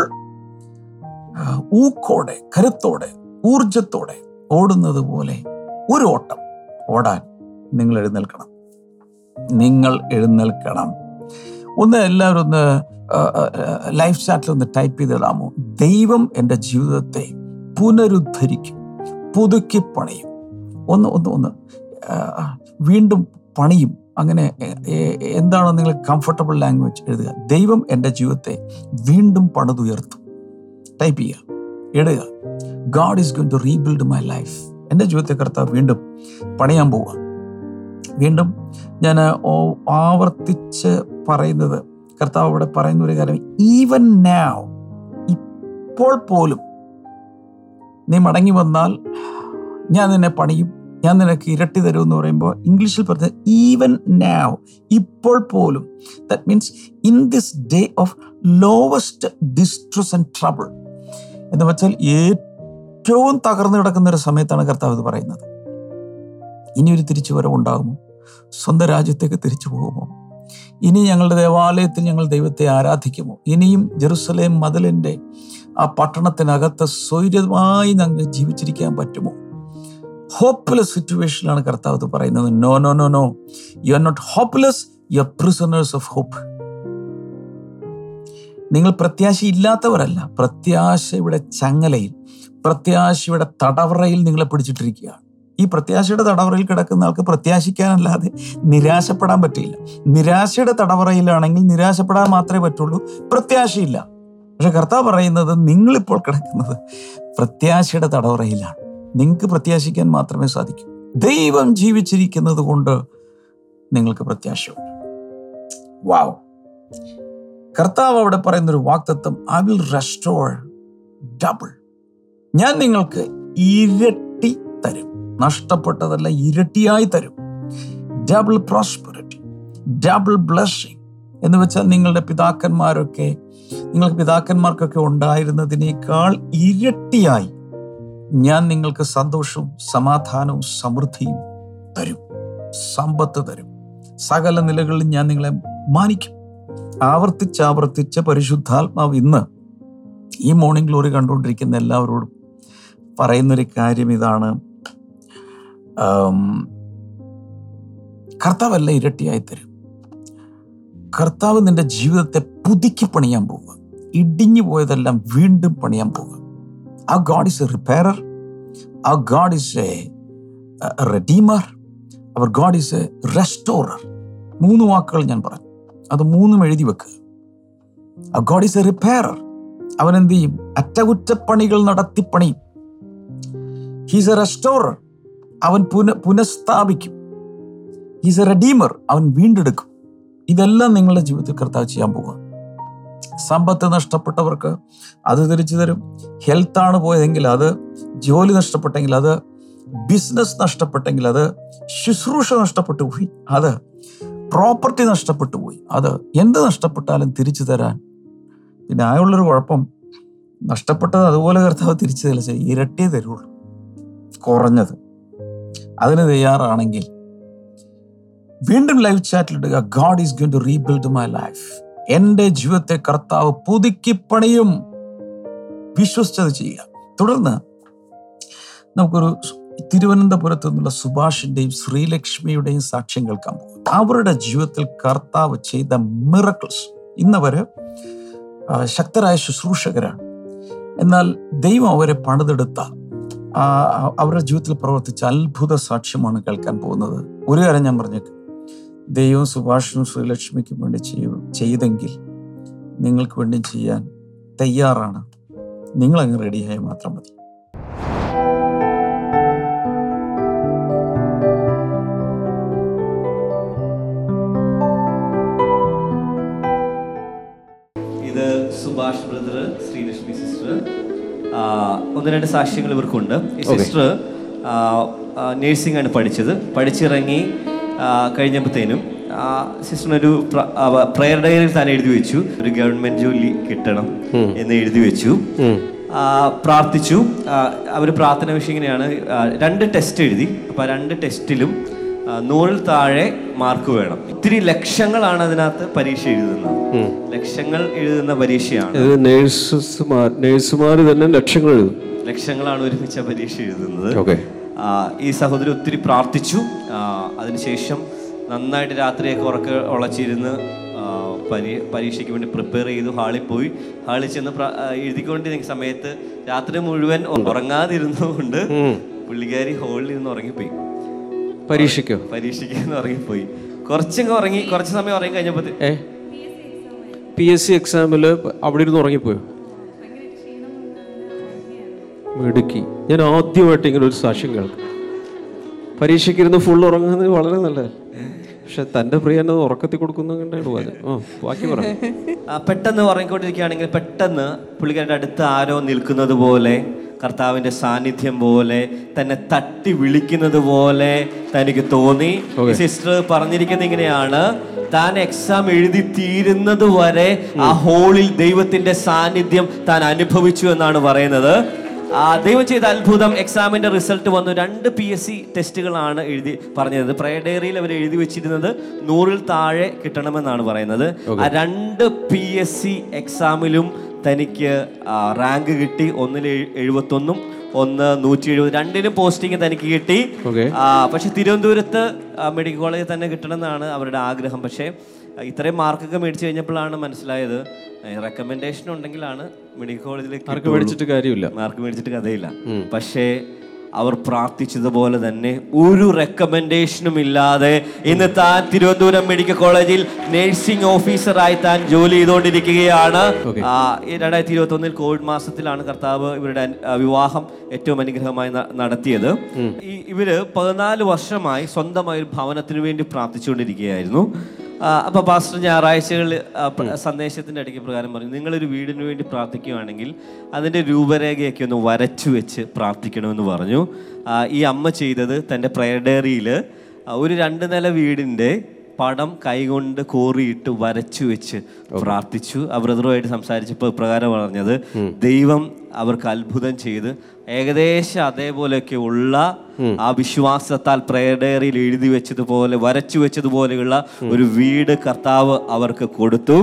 ഊക്കോടെ, കരുത്തോടെ, ഊർജത്തോടെ ഓടുന്നത് പോലെ ഒരു ഓട്ടം ഓടാൻ നിങ്ങൾ എഴുന്നേൽക്കണം. ഒന്ന് എല്ലാവരും ഒന്ന് ലൈഫ് ചാറ്റിൽ ഒന്ന് ടൈപ്പ് ചെയ്തിടാമോ? ദൈവം എൻ്റെ ജീവിതത്തെ പുനരുദ്ധരിക്കും, പുതുക്കി പണിയും, ഒന്ന് വീണ്ടും പണിയും. അങ്ങനെ എന്താണോ നിങ്ങൾ കംഫർട്ടബിൾ ലാംഗ്വേജ് എഴുതുക. ദൈവം എൻ്റെ ജീവിതത്തെ വീണ്ടും പണിതുയർത്തും. ടൈപ്പ് ചെയ്യുക, ഇടുക. God is going to rebuild my life. എൻ്റെ ജീവിതത്തെ കർത്താവ് വീണ്ടും പണിയാൻ പോവുക. വീണ്ടും ഞാൻ ആവർത്തിച്ച് പറയുന്നത്, കർത്താവ് ഇവിടെ പറയുന്ന ഒരു കാര്യം, ഈവൻ നൗ, ഇപ്പോൾ പോലും നീ മടങ്ങി വന്നാൽ ഞാൻ നിന്നെ പണിയും, ഞാൻ നിനക്ക് ഇരട്ടി തരും എന്ന് പറയുമ്പോൾ ഇംഗ്ലീഷിൽ പറഞ്ഞത് ഈവൻ നൗ, ഇപ്പോൾ പോലും. That means in this day of lowest distress and trouble എന്ന് വെച്ചാൽ ഏറ്റവും തകർന്നു കിടക്കുന്ന ഒരു സമയത്താണ് കർത്താവ് ഇത് പറയുന്നത്. ഇനിയൊരു തിരിച്ചു വരവുണ്ടാകുമോ? സ്വന്തം രാജ്യത്തേക്ക് തിരിച്ചു പോകുമോ? ഇനി ഞങ്ങളുടെ ദേവാലയത്തിൽ ഞങ്ങൾ ദൈവത്തെ ആരാധിക്കുമോ? ഇനിയും ജെറുസലേം മതിലിൻ്റെ ആ പട്ടണത്തിനകത്ത് സ്വൈര്യമായി ഞങ്ങൾ ജീവിച്ചിരിക്കാൻ പറ്റുമോ? ഹോപ്പ്ലെസ് സിറ്റുവേഷനിലാണ് കർത്താവ് ഇത് പറയുന്നത്. No no no no, you are not hopeless, you are prisoners of hope. നിങ്ങൾ പ്രത്യാശയില്ലാത്തവരല്ല, പ്രത്യാശയുടെ ചങ്ങലയിൽ, പ്രത്യാശയുടെ തടവറയിൽ നിങ്ങളെ പിടിച്ചിട്ടിരിക്കുകയാണ്. ഈ പ്രത്യാശയുടെ തടവറയിൽ കിടക്കുന്ന ആൾക്ക് പ്രത്യാശിക്കാനല്ലാതെ നിരാശപ്പെടാൻ പറ്റില്ല. നിരാശയുടെ തടവറയിലാണെങ്കിൽ നിരാശപ്പെടാൻ മാത്രമേ പറ്റുള്ളൂ, പ്രത്യാശയില്ല. പക്ഷെ കർത്താവ് പറയുന്നത് നിങ്ങളിപ്പോൾ കിടക്കുന്നത് പ്രത്യാശയുടെ തടവറയിലാണ്. നിങ്ങൾക്ക് പ്രത്യാശിക്കാൻ മാത്രമേ സാധിക്കൂ. ദൈവം ജീവിച്ചിരിക്കുന്നത് കൊണ്ട് നിങ്ങൾക്ക് പ്രത്യാശയുണ്ട്. വാവ്! കർത്താവ് അവിടെ പറയുന്നൊരു വാഗ്ദത്തം, ഐ വിൽ റെസ്റ്റോർ ഡബിൾ, ഞാൻ നിങ്ങൾക്ക് ഇരട്ടി തരും. നഷ്ടപ്പെട്ടതല്ല, ഇരട്ടിയായി തരും. ഡബിൾ പ്രോസ്പെറിറ്റി, ഡബിൾ ബ്ലെസ്സിങ് എന്ന് വെച്ചാൽ നിങ്ങൾക്ക് പിതാക്കന്മാർക്കൊക്കെ ഉണ്ടായിരുന്നതിനേക്കാൾ ഇരട്ടിയായി ഞാൻ നിങ്ങൾക്ക് സന്തോഷവും സമാധാനവും സമൃദ്ധിയും തരും, സമ്പത്ത് തരും. സകല നിലകളിലും ഞാൻ നിങ്ങളെ മാനിക്കും. ആവർത്തിച്ചാവർത്തിച്ച് പരിശുദ്ധാത്മാവ് ഇന്ന് ഈ മോർണിംഗ് ഗ്ലോറി കണ്ടുകൊണ്ടിരിക്കുന്ന എല്ലാവരോടും പറയുന്നൊരു കാര്യം ഇതാണ്, കർത്താവല്ല ഇരട്ടിയായി തരും. കർത്താവ് നിന്റെ ജീവിതത്തെ പുതുക്കി പണിയാൻ പോവുക. ഇടിഞ്ഞു പോയതെല്ലാം വീണ്ടും പണിയാൻ പോവുക. Our God is a repairer. Our God is a redeemer. Our God is a restorer. 3 വാക്കുകൾ ഞാൻ പറഞ്ഞു, അത് 3 എഴുതി വെക്കുക. Our God is a repairer. അവൻ എന്ത് ചെയ്യും? അറ്റകുറ്റപ്പണികൾ നടത്തി പണിയും. He is a restorer. അവൻ പുനഃസ്ഥാപിക്കും. He is a redeemer. അവൻ വീണ്ടെടുക്കും. ഇതെല്ലാം നിങ്ങളുടെ ജീവിതത്തിൽ കർത്താവ് ചെയ്യാൻ പോവുക. സമ്പത്ത് നഷ്ടപ്പെട്ടവർക്ക് അത് തിരിച്ചു തരും. ഹെൽത്താണ് പോയതെങ്കിൽ അത്, ജോലി നഷ്ടപ്പെട്ടെങ്കിൽ അത്, ബിസിനസ് നഷ്ടപ്പെട്ടെങ്കിൽ അത്, ശുശ്രൂഷ നഷ്ടപ്പെട്ടു പോയി അത്, പ്രോപ്പർട്ടി നഷ്ടപ്പെട്ടു പോയി അത്, എന്ത് നഷ്ടപ്പെട്ടാലും തിരിച്ചു തരാൻ. പിന്നെ ആയുള്ളൊരു കുഴപ്പം, നഷ്ടപ്പെട്ടത് അതുപോലെ കർത്താവ് തിരിച്ചു തരച്ച ഇരട്ടിയെ തരുള്ളൂ, കുറഞ്ഞത്. അതിന് തയ്യാറാണെങ്കിൽ വീണ്ടും ലൈവ് ചാറ്റിലിടുക, God is going to rebuild my life. എൻ്റെ ജീവിതത്തെ കർത്താവ് പുതുക്കിപ്പണിയും. വിശ്വസിച്ചത് ചെയ്യുക. തുടർന്ന് നമുക്കൊരു തിരുവനന്തപുരത്ത് നിന്നുള്ള സുഭാഷിൻ്റെയും ശ്രീലക്ഷ്മിയുടെയും സാക്ഷ്യം കേൾക്കാൻ പോകും. അവരുടെ ജീവിതത്തിൽ കർത്താവ് ചെയ്ത മിറക്കിൾസ്. ഇന്നവർ ശക്തരായ ശുശ്രൂഷകരാണ്. എന്നാൽ ദൈവം അവരെ പണിതെടുത്ത, അവരുടെ ജീവിതത്തിൽ പ്രവർത്തിച്ച അത്ഭുത സാക്ഷ്യമാണ് കേൾക്കാൻ പോകുന്നത്. ഒരു കാര്യം ഞാൻ പറഞ്ഞേക്കും, ദൈവം സുഭാഷിനും ശ്രീലക്ഷ്മിക്കും വേണ്ടി ചെയ്തെങ്കിൽ നിങ്ങൾക്ക് വേണ്ടി ചെയ്യാൻ തയ്യാറാണ്. നിങ്ങളങ്ങ് റെഡിയായി മാത്രം മതി. ഇത് സുഭാഷ് ബ്രദർ, ശ്രീലക്ഷ്മി സിസ്റ്റർ. ഒന്ന് രണ്ട് സാക്ഷ്യങ്ങൾ ഇവർക്കുണ്ട്. ഈ സിസ്റ്റർ നേഴ്സിംഗ് ആണ് പഠിച്ചിറങ്ങി കഴിഞ്ഞപ്പോഴത്തേനും സിസ്റ്ററിനൊരു പ്രെയർ ഡയറിയിൽ താൻ എഴുതി വെച്ചു, ഒരു ഗവൺമെന്റ് ജോലി കിട്ടണം എന്ന് എഴുതി വെച്ചു. പ്രാർത്ഥിച്ചു. അവർ പ്രാർത്ഥന വിഷയം ഇങ്ങനെയാണ്, 2 ടെസ്റ്റ് എഴുതി. അപ്പം ആ 2 ടെസ്റ്റിലും 100ൽ താഴെ മാർക്ക് വേണം. ഇത്തിരി ലക്ഷങ്ങളാണ് അതിനകത്ത് പരീക്ഷ എഴുതുന്നത്, ലക്ഷങ്ങൾ എഴുതുന്ന പരീക്ഷയാണ്. നേഴ്സുമാർ തന്നെ ലക്ഷങ്ങളാണ് ഒരുമിച്ച പരീക്ഷ എഴുതുന്നത്. ഈ സഹോദരി ഒത്തിരി പ്രാർത്ഥിച്ചു. അതിനുശേഷം നന്നായിട്ട് രാത്രിയൊക്കെ ഉറക്കം ഉളച്ചിരുന്ന് പരീക്ഷയ്ക്ക് വേണ്ടി പ്രിപ്പയർ ചെയ്തു. ഹാളിൽ ചെന്ന് എഴുതിക്കൊണ്ടിരിക്കുന്ന സമയത്ത് രാത്രി മുഴുവൻ ഉറങ്ങാതിരുന്നതുകൊണ്ട് പുള്ളിക്കാരി ഹാളിൽ ഇരുന്ന് ഉറങ്ങിപ്പോയി. പരീക്ഷയ്ക്ക് ഉറങ്ങിപ്പോയി. കുറച്ച് സമയം ഉറങ്ങി കഴിഞ്ഞപ്പോൾ PSC എക്സാമില് അവിടെ ഇരുന്ന് ഉറങ്ങിപ്പോയി. മിടുക്കി. ഞാൻ ആദ്യമായിട്ട് ഇങ്ങനെ ഒരു സാക്ഷ്യം കേൾക്കും. പരീക്ഷയ്ക്ക് ഇരുന്ന് ഫുൾ ഉറങ്ങുന്നത് വളരെ നല്ലത്, പക്ഷെ തന്റെ പ്രിയനെ ഉറക്കത്തിൽ കൊടുക്കുന്ന. പെട്ടെന്ന് ഉറങ്ങിക്കൊണ്ടിരിക്കുകയാണെങ്കിൽ പെട്ടെന്ന് പുള്ളിക്കാരുടെ അടുത്ത് ആരോ നിൽക്കുന്നത് പോലെ, കർത്താവിന്റെ സാന്നിധ്യം പോലെ, തന്നെ തട്ടി വിളിക്കുന്നത് പോലെ തനിക്ക് തോന്നി. സിസ്റ്റർ പറഞ്ഞിരിക്കുന്നത് ഇങ്ങനെയാണ്, താൻ എക്സാം എഴുതി തീരുന്നത് വരെ ആ ഹോളിൽ ദൈവത്തിന്റെ സാന്നിധ്യം താൻ അനുഭവിച്ചു എന്നാണ് പറയുന്നത്. ദൈവം ചെയ്ത അത്ഭുതം. എക്സാമിന്റെ റിസൾട്ട് വന്നു. 2 PSC ടെസ്റ്റുകളാണ് എഴുതി പറഞ്ഞത്. പ്രയർ ഡയറിയിൽ അവർ എഴുതി വെച്ചിരുന്നത് 100ൽ താഴെ കിട്ടണമെന്നാണ് പറയുന്നത്. ആ 2 PSC എക്സാമിലും തനിക്ക് റാങ്ക് കിട്ടി. 1 71, 170, 2 പോസ്റ്റിംഗ് തനിക്ക് കിട്ടി. പക്ഷെ തിരുവനന്തപുരത്ത് മെഡിക്കൽ കോളേജിൽ തന്നെ കിട്ടണമെന്നാണ് അവരുടെ ആഗ്രഹം. പക്ഷേ ഇത്രയും മാർക്കൊക്കെ മേടിച്ചു കഴിഞ്ഞപ്പോഴാണ് മനസ്സിലായത്, റെക്കമെൻഡേഷൻ ഉണ്ടെങ്കിലാണ് മെഡിക്കൽ കോളേജിലേക്ക്. മാർക്ക് മേടിച്ചിട്ട് കഥയില്ല. പക്ഷേ അവർ പ്രാർത്ഥിച്ചതുപോലെ തന്നെ ഒരു റെക്കമെൻഡേഷനും ഇല്ലാതെ ഇന്ന് താൻ തിരുവനന്തപുരം മെഡിക്കൽ കോളേജിൽ നേഴ്സിംഗ് ഓഫീസറായി താൻ ജോലി ചെയ്തുകൊണ്ടിരിക്കുകയാണ്. 2021 കോവിഡ് മാസത്തിലാണ് കർത്താവ് ഇവരുടെ വിവാഹം ഏറ്റവും അനുഗ്രഹമായി നടത്തിയത്. ഇവര് 14 വർഷമായി സ്വന്തമായി ഒരു ഭവനത്തിനു വേണ്ടി പ്രാർത്ഥിച്ചുകൊണ്ടിരിക്കുകയായിരുന്നു. അപ്പോൾ പാസ്റ്റർ ഞായറാഴ്ചകൾ സന്ദേശത്തിൻ്റെ ഇടയ്ക്ക് പ്രകാരം പറഞ്ഞു, നിങ്ങളൊരു വീടിന് വേണ്ടി പ്രാർത്ഥിക്കുകയാണെങ്കിൽ അതിൻ്റെ രൂപരേഖയൊക്കെ ഒന്ന് വരച്ചു വെച്ച് പ്രാർത്ഥിക്കണമെന്ന് പറഞ്ഞു. ഈ അമ്മ ചെയ്തത്, തൻ്റെ പ്രയർ ഡയറിയിൽ ഒരു 2 നില വീടിൻ്റെ പടം കൈകൊണ്ട് കോറിയിട്ട് വരച്ചു വെച്ച് പ്രാർത്ഥിച്ചു. ആ ബ്രദറുമായിട്ട് സംസാരിച്ചപ്പോൾ പ്രകാരം പറഞ്ഞത്, ദൈവം അവർക്ക് അത്ഭുതം ചെയ്ത് ഏകദേശം അതേപോലെയൊക്കെ ഉള്ള ആ വിശ്വാസത്താൽ പ്രയർ ഡയറിയിൽ എഴുതി വെച്ചതുപോലെ വരച്ചു വെച്ചതുപോലെയുള്ള ഒരു വീട് കർത്താവ് അവർക്ക് കൊടുത്തു.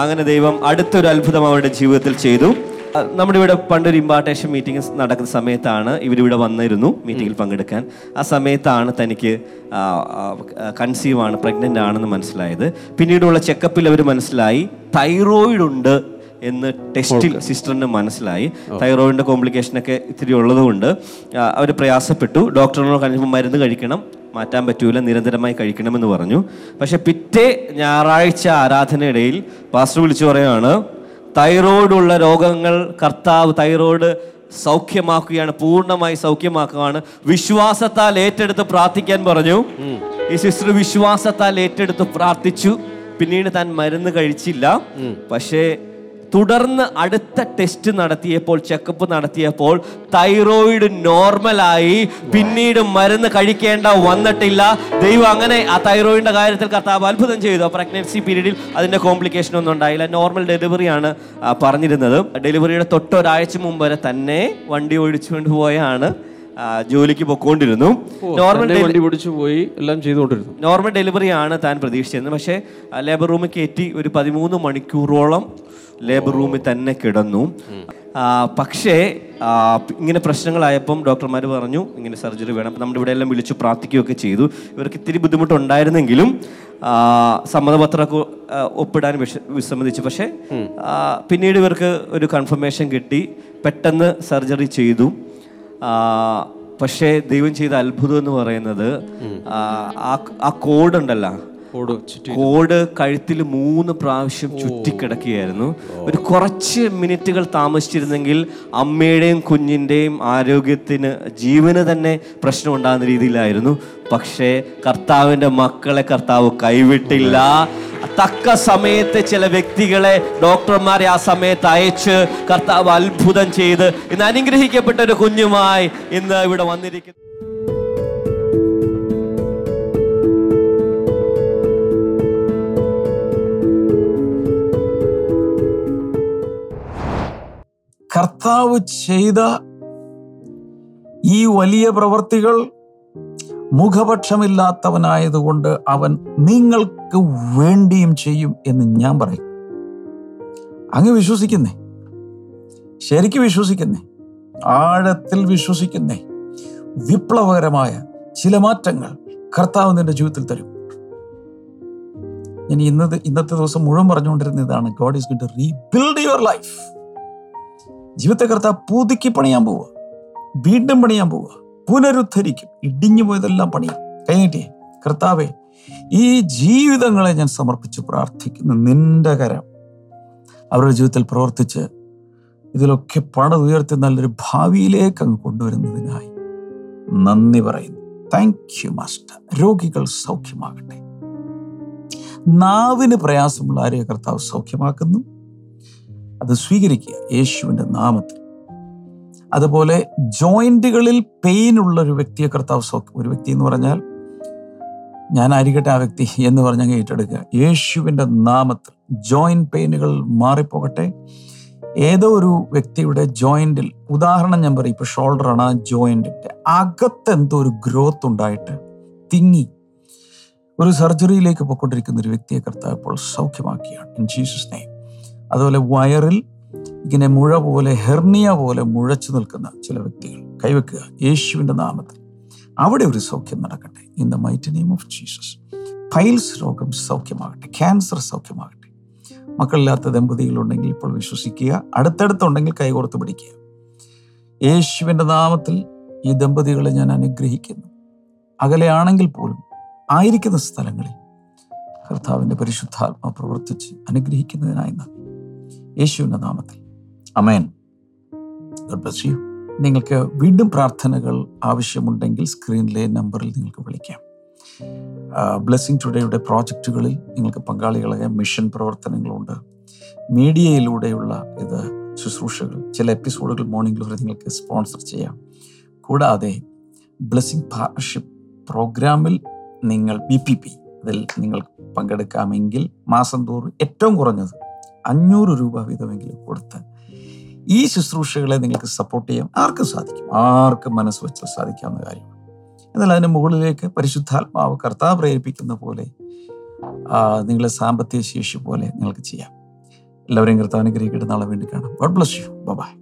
അങ്ങനെ ദൈവം അടുത്തൊരു അത്ഭുതം അവരുടെ ജീവിതത്തിൽ ചെയ്തു. നമ്മുടെ ഇവിടെ പണ്ടൊരു ഇമ്പാർട്ടേഷൻ മീറ്റിംഗ് നടക്കുന്ന സമയത്താണ് ഇവരിവിടെ വന്നിരുന്നു മീറ്റിങ്ങിൽ പങ്കെടുക്കാൻ. ആ സമയത്താണ് തനിക്ക് കൺസീവ് ആണ്, പ്രഗ്നൻ്റ് ആണെന്ന് മനസ്സിലായത്. പിന്നീടുള്ള ചെക്കപ്പിൽ അവർ മനസ്സിലായി തൈറോയിഡ് ഉണ്ട് എന്ന്. ടെസ്റ്റിൽ സിസ്റ്ററിന് മനസ്സിലായി തൈറോയിഡിൻ്റെ കോംപ്ലിക്കേഷനൊക്കെ ഇത്തിരി ഉള്ളതുകൊണ്ട് അവർ പ്രയാസപ്പെട്ടു. ഡോക്ടറിനോട് കഴിഞ്ഞപ്പോൾ മരുന്ന് കഴിക്കണം, മാറ്റാൻ പറ്റൂല, നിരന്തരമായി കഴിക്കണമെന്ന് പറഞ്ഞു. പക്ഷെ പിറ്റേ ഞായറാഴ്ച ആരാധനയിടയിൽ പാസ്റ്റർ വിളിച്ചു പറയുകയാണ്, തൈറോയിഡുള്ള രോഗങ്ങൾ കർത്താവ് തൈറോയിഡ് സൗഖ്യമാക്കുകയാണ്, പൂർണ്ണമായി സൗഖ്യമാക്കുകയാണ്, വിശ്വാസത്താൽ ഏറ്റെടുത്ത് പ്രാർത്ഥിക്കാൻ പറഞ്ഞു. ഈ സിസ്റ്റർ വിശ്വാസത്താൽ ഏറ്റെടുത്ത് പ്രാർത്ഥിച്ചു. പിന്നീട് താൻ മരുന്ന് കഴിച്ചില്ല. പക്ഷേ തുടർന്ന് അടുത്ത ടെസ്റ്റ് നടത്തിയപ്പോൾ, ചെക്കപ്പ് നടത്തിയപ്പോൾ തൈറോയിഡ് നോർമലായി. പിന്നീട് മരുന്ന് കഴിക്കേണ്ട വന്നിട്ടില്ല. ദൈവം അങ്ങനെ ആ തൈറോയിഡിന്റെ കാര്യത്തിൽ കർത്താവ് അത്ഭുതം ചെയ്തു. പ്രഗ്നൻസി പീരീഡിൽ അതിന്റെ കോംപ്ലിക്കേഷൻ ഒന്നും ഉണ്ടായില്ല. നോർമൽ ഡെലിവറിയാണ് പറഞ്ഞിരുന്നത്. ഡെലിവറിയുടെ തൊട്ടൊരാഴ്ച മുമ്പ് വരെ തന്നെ വണ്ടി ഓടിച്ചുകൊണ്ട് പോയാണ് ജോലിക്ക് പോയിക്കൊണ്ടിരുന്നു. നോർമൽ ഡെലിവറി ആണ് താൻ പ്രതീക്ഷിച്ചിരുന്നത്. പക്ഷേ ലേബർ റൂമിൽ കയറ്റി ഒരു 13 മണിക്കൂറോളം ലേബർ റൂമിൽ തന്നെ കിടന്നു. പക്ഷേ ഇങ്ങനെ പ്രശ്നങ്ങളായപ്പം ഡോക്ടർമാർ പറഞ്ഞു ഇങ്ങനെ സർജറി വേണം. നമ്മുടെ ഇവിടെ എല്ലാം വിളിച്ചു പ്രാർത്ഥിക്കുകയൊക്കെ ചെയ്തു. ഇവർക്ക് ഇത്തിരി ബുദ്ധിമുട്ടുണ്ടായിരുന്നെങ്കിലും സമ്മതപത്രമൊക്കെ ഒപ്പിടാൻ വിസമ്മതിച്ചു. പക്ഷേ പിന്നീട് ഇവർക്ക് ഒരു കൺഫർമേഷൻ കിട്ടി, പെട്ടെന്ന് സർജറി ചെയ്തു. പക്ഷേ ദൈവം ചെയ്ത അത്ഭുതം എന്ന് പറയുന്നത്, ആ കോഡ് ഉണ്ടല്ലോ, കോഡ് കഴുത്തിൽ 3 പ്രാവശ്യം ചുറ്റിക്കിടക്കുകയായിരുന്നു. ഒരു കുറച്ച് മിനിറ്റുകൾ താമസിച്ചിരുന്നെങ്കിൽ അമ്മയുടെയും കുഞ്ഞിൻ്റെയും ആരോഗ്യത്തിന്, ജീവന് തന്നെ പ്രശ്നം ഉണ്ടാകുന്ന രീതിയിലായിരുന്നു. പക്ഷേ കർത്താവിൻ്റെ മക്കളെ കർത്താവ് കൈവിട്ടില്ല. തക്ക സമയത്ത് ചില വ്യക്തികളെ ഡോക്ടർമാരെ ആ സമയത്ത് അയച്ച് കർത്താവ് അത്ഭുതം ചെയ്ത് ഇന്ന് അനുഗ്രഹിക്കപ്പെട്ട ഒരു കുഞ്ഞുമായി ഇന്ന് ഇവിടെ വന്നിരിക്കുന്നു. കർത്താവ് ചെയ്ത ഈ വലിയ പ്രവൃത്തികൾ മുഖപക്ഷമില്ലാത്തവനായതുകൊണ്ട് അവൻ നിങ്ങൾക്ക് വേണ്ടിയും ചെയ്യും എന്ന് ഞാൻ പറയും. അങ്ങ് വിശ്വസിക്കുന്നേ? ശരിക്കും വിശ്വസിക്കുന്നേ? ആഴത്തിൽ വിശ്വസിക്കുന്നേ? വിപ്ലവകരമായ ചില മാറ്റങ്ങൾ കർത്താവ് നിന്റെ ജീവിതത്തിൽ തരും. ഞാൻ ഇന്നത്തെ ദിവസം മുഴുവൻ പറഞ്ഞുകൊണ്ടിരുന്ന ഇതാണ്, God is going to rebuild your life. ജീവിതത്തെ കർത്താവ് പുതുക്കി പണിയാൻ പോവുക, വീണ്ടും പണിയാൻ പോവുക, പുനരുദ്ധരിക്കും. ഇടിഞ്ഞു പോയതെല്ലാം പണിയും. കഴിഞ്ഞിട്ടേ കർത്താവേ, ഈ ജീവിതങ്ങളെ ഞാൻ സമർപ്പിച്ച് പ്രാർത്ഥിക്കുന്നു. നിന്റെ കരം അവരുടെ ജീവിതത്തിൽ പ്രവർത്തിച്ച് ഇതിലൊക്കെ പടുത്തുയർത്തി നല്ലൊരു ഭാവിയിലേക്ക് അങ്ങ് കൊണ്ടുവരുന്നതിനായി നന്ദി പറയുന്നു. Thank you master. രോഗികൾ സൗഖ്യമാകട്ടെ. നാവിന് പ്രയാസമുള്ള ആരെയും കർത്താവ് സൗഖ്യമാക്കുന്നു. അത് സ്വീകരിക്കുക യേശുവിൻ്റെ നാമത്തിൽ. അതുപോലെ ജോയിൻറ്റുകളിൽ പെയിനുള്ള ഒരു വ്യക്തിയെ കർത്താവ് സൗഖ്യം. ഒരു വ്യക്തി എന്ന് പറഞ്ഞാൽ ഞാനായിരിക്കട്ടെ ആ വ്യക്തി എന്ന് പറഞ്ഞങ്ങ് ഏറ്റെടുക്കുക യേശുവിൻ്റെ നാമത്തിൽ. ജോയിൻറ്റ് പെയിനുകൾ മാറിപ്പോകട്ടെ. ഏതോ ഒരു വ്യക്തിയുടെ ജോയിൻറ്റിൽ, ഉദാഹരണം ഞാൻ പറയും, ഇപ്പോൾ ഷോൾഡറാണ്, ആ ജോയിൻറ്റിൻ്റെ അകത്തെന്തോ ഒരു ഗ്രോത്ത് ഉണ്ടായിട്ട് തിങ്ങി ഒരു സർജറിയിലേക്ക് പോയിക്കൊണ്ടിരിക്കുന്ന ഒരു വ്യക്തിയെ കർത്താവ് ഇപ്പോൾ സൗഖ്യമാക്കിയാണ് ഇൻ ജീസസ് നെയിം. അതുപോലെ വയറിൽ ഇങ്ങനെ മുഴ പോലെ, ഹെർണിയ പോലെ മുഴച്ചു നിൽക്കുന്ന ചില വ്യക്തികൾ കൈവെക്കുക യേശുവിൻ്റെ നാമത്തിൽ. അവിടെ ഒരു സൗഖ്യം നടക്കട്ടെ in the mighty name of Jesus. Piles രോഗം സൗഖ്യമാകട്ടെ, ക്യാൻസർ സൗഖ്യമാകട്ടെ. മക്കളില്ലാത്ത ദമ്പതികളുണ്ടെങ്കിൽ ഇപ്പോൾ വിശ്വസിക്കുക, അടുത്തടുത്തുണ്ടെങ്കിൽ കൈകോർത്ത് പിടിക്കുക. യേശുവിൻ്റെ നാമത്തിൽ ഈ ദമ്പതികളെ ഞാൻ അനുഗ്രഹിക്കുന്നു. അകലെയാണെങ്കിൽ പോലും ആയിരിക്കുന്ന സ്ഥലങ്ങളിൽ കർത്താവിൻ്റെ പരിശുദ്ധാത്മാ പ്രവർത്തിച്ച് അനുഗ്രഹിക്കുന്നതിനായി യേശുവിൻ്റെ നാമത്തിൽ അമേൻ. God bless you. നിങ്ങൾക്ക് വീണ്ടും പ്രാർത്ഥനകൾ ആവശ്യമുണ്ടെങ്കിൽ സ്ക്രീനിലെ നമ്പറിൽ നിങ്ങൾക്ക് വിളിക്കാം. ബ്ലെസ്സിംഗ് ടുഡേയുടെ പ്രോജക്റ്റുകളിൽ നിങ്ങൾക്ക് പങ്കാളികളായ മിഷൻ പ്രവർത്തനങ്ങളുണ്ട്. മീഡിയയിലൂടെയുള്ള ഇത് ശുശ്രൂഷകൾ, ചില എപ്പിസോഡുകൾ മോർണിംഗ് ഗ്ലോറി നിങ്ങൾക്ക് സ്പോൺസർ ചെയ്യാം. കൂടാതെ ബ്ലെസ്സിംഗ് പാർട്ണർഷിപ്പ് പ്രോഗ്രാമിൽ നിങ്ങൾ BPP ഇതിൽ നിങ്ങൾ പങ്കെടുക്കാമെങ്കിൽ മാസം തോറും ഏറ്റവും കുറഞ്ഞത് 500 രൂപ വീതമെങ്കിലും കൊടുത്ത് ഈ ശുശ്രൂഷകളെ നിങ്ങൾക്ക് സപ്പോർട്ട് ചെയ്യാം. ആർക്കും സാധിക്കും, ആർക്കും മനസ്സ് വെച്ചാൽ സാധിക്കാവുന്ന കാര്യമാണ്. എന്നാൽ അതിന് മുകളിലേക്ക് പരിശുദ്ധാത്മാവ് കർത്താവ് പ്രേരിപ്പിക്കുന്ന പോലെ നിങ്ങളുടെ സാമ്പത്തിക ശേഷി പോലെ നിങ്ങൾക്ക് ചെയ്യാം. എല്ലാവരെയും കർത്താവിനെ ഗ്രഹിക്കട്ടെ. നാളെ വേണ്ടി കാണാം. God bless you. ബൈ.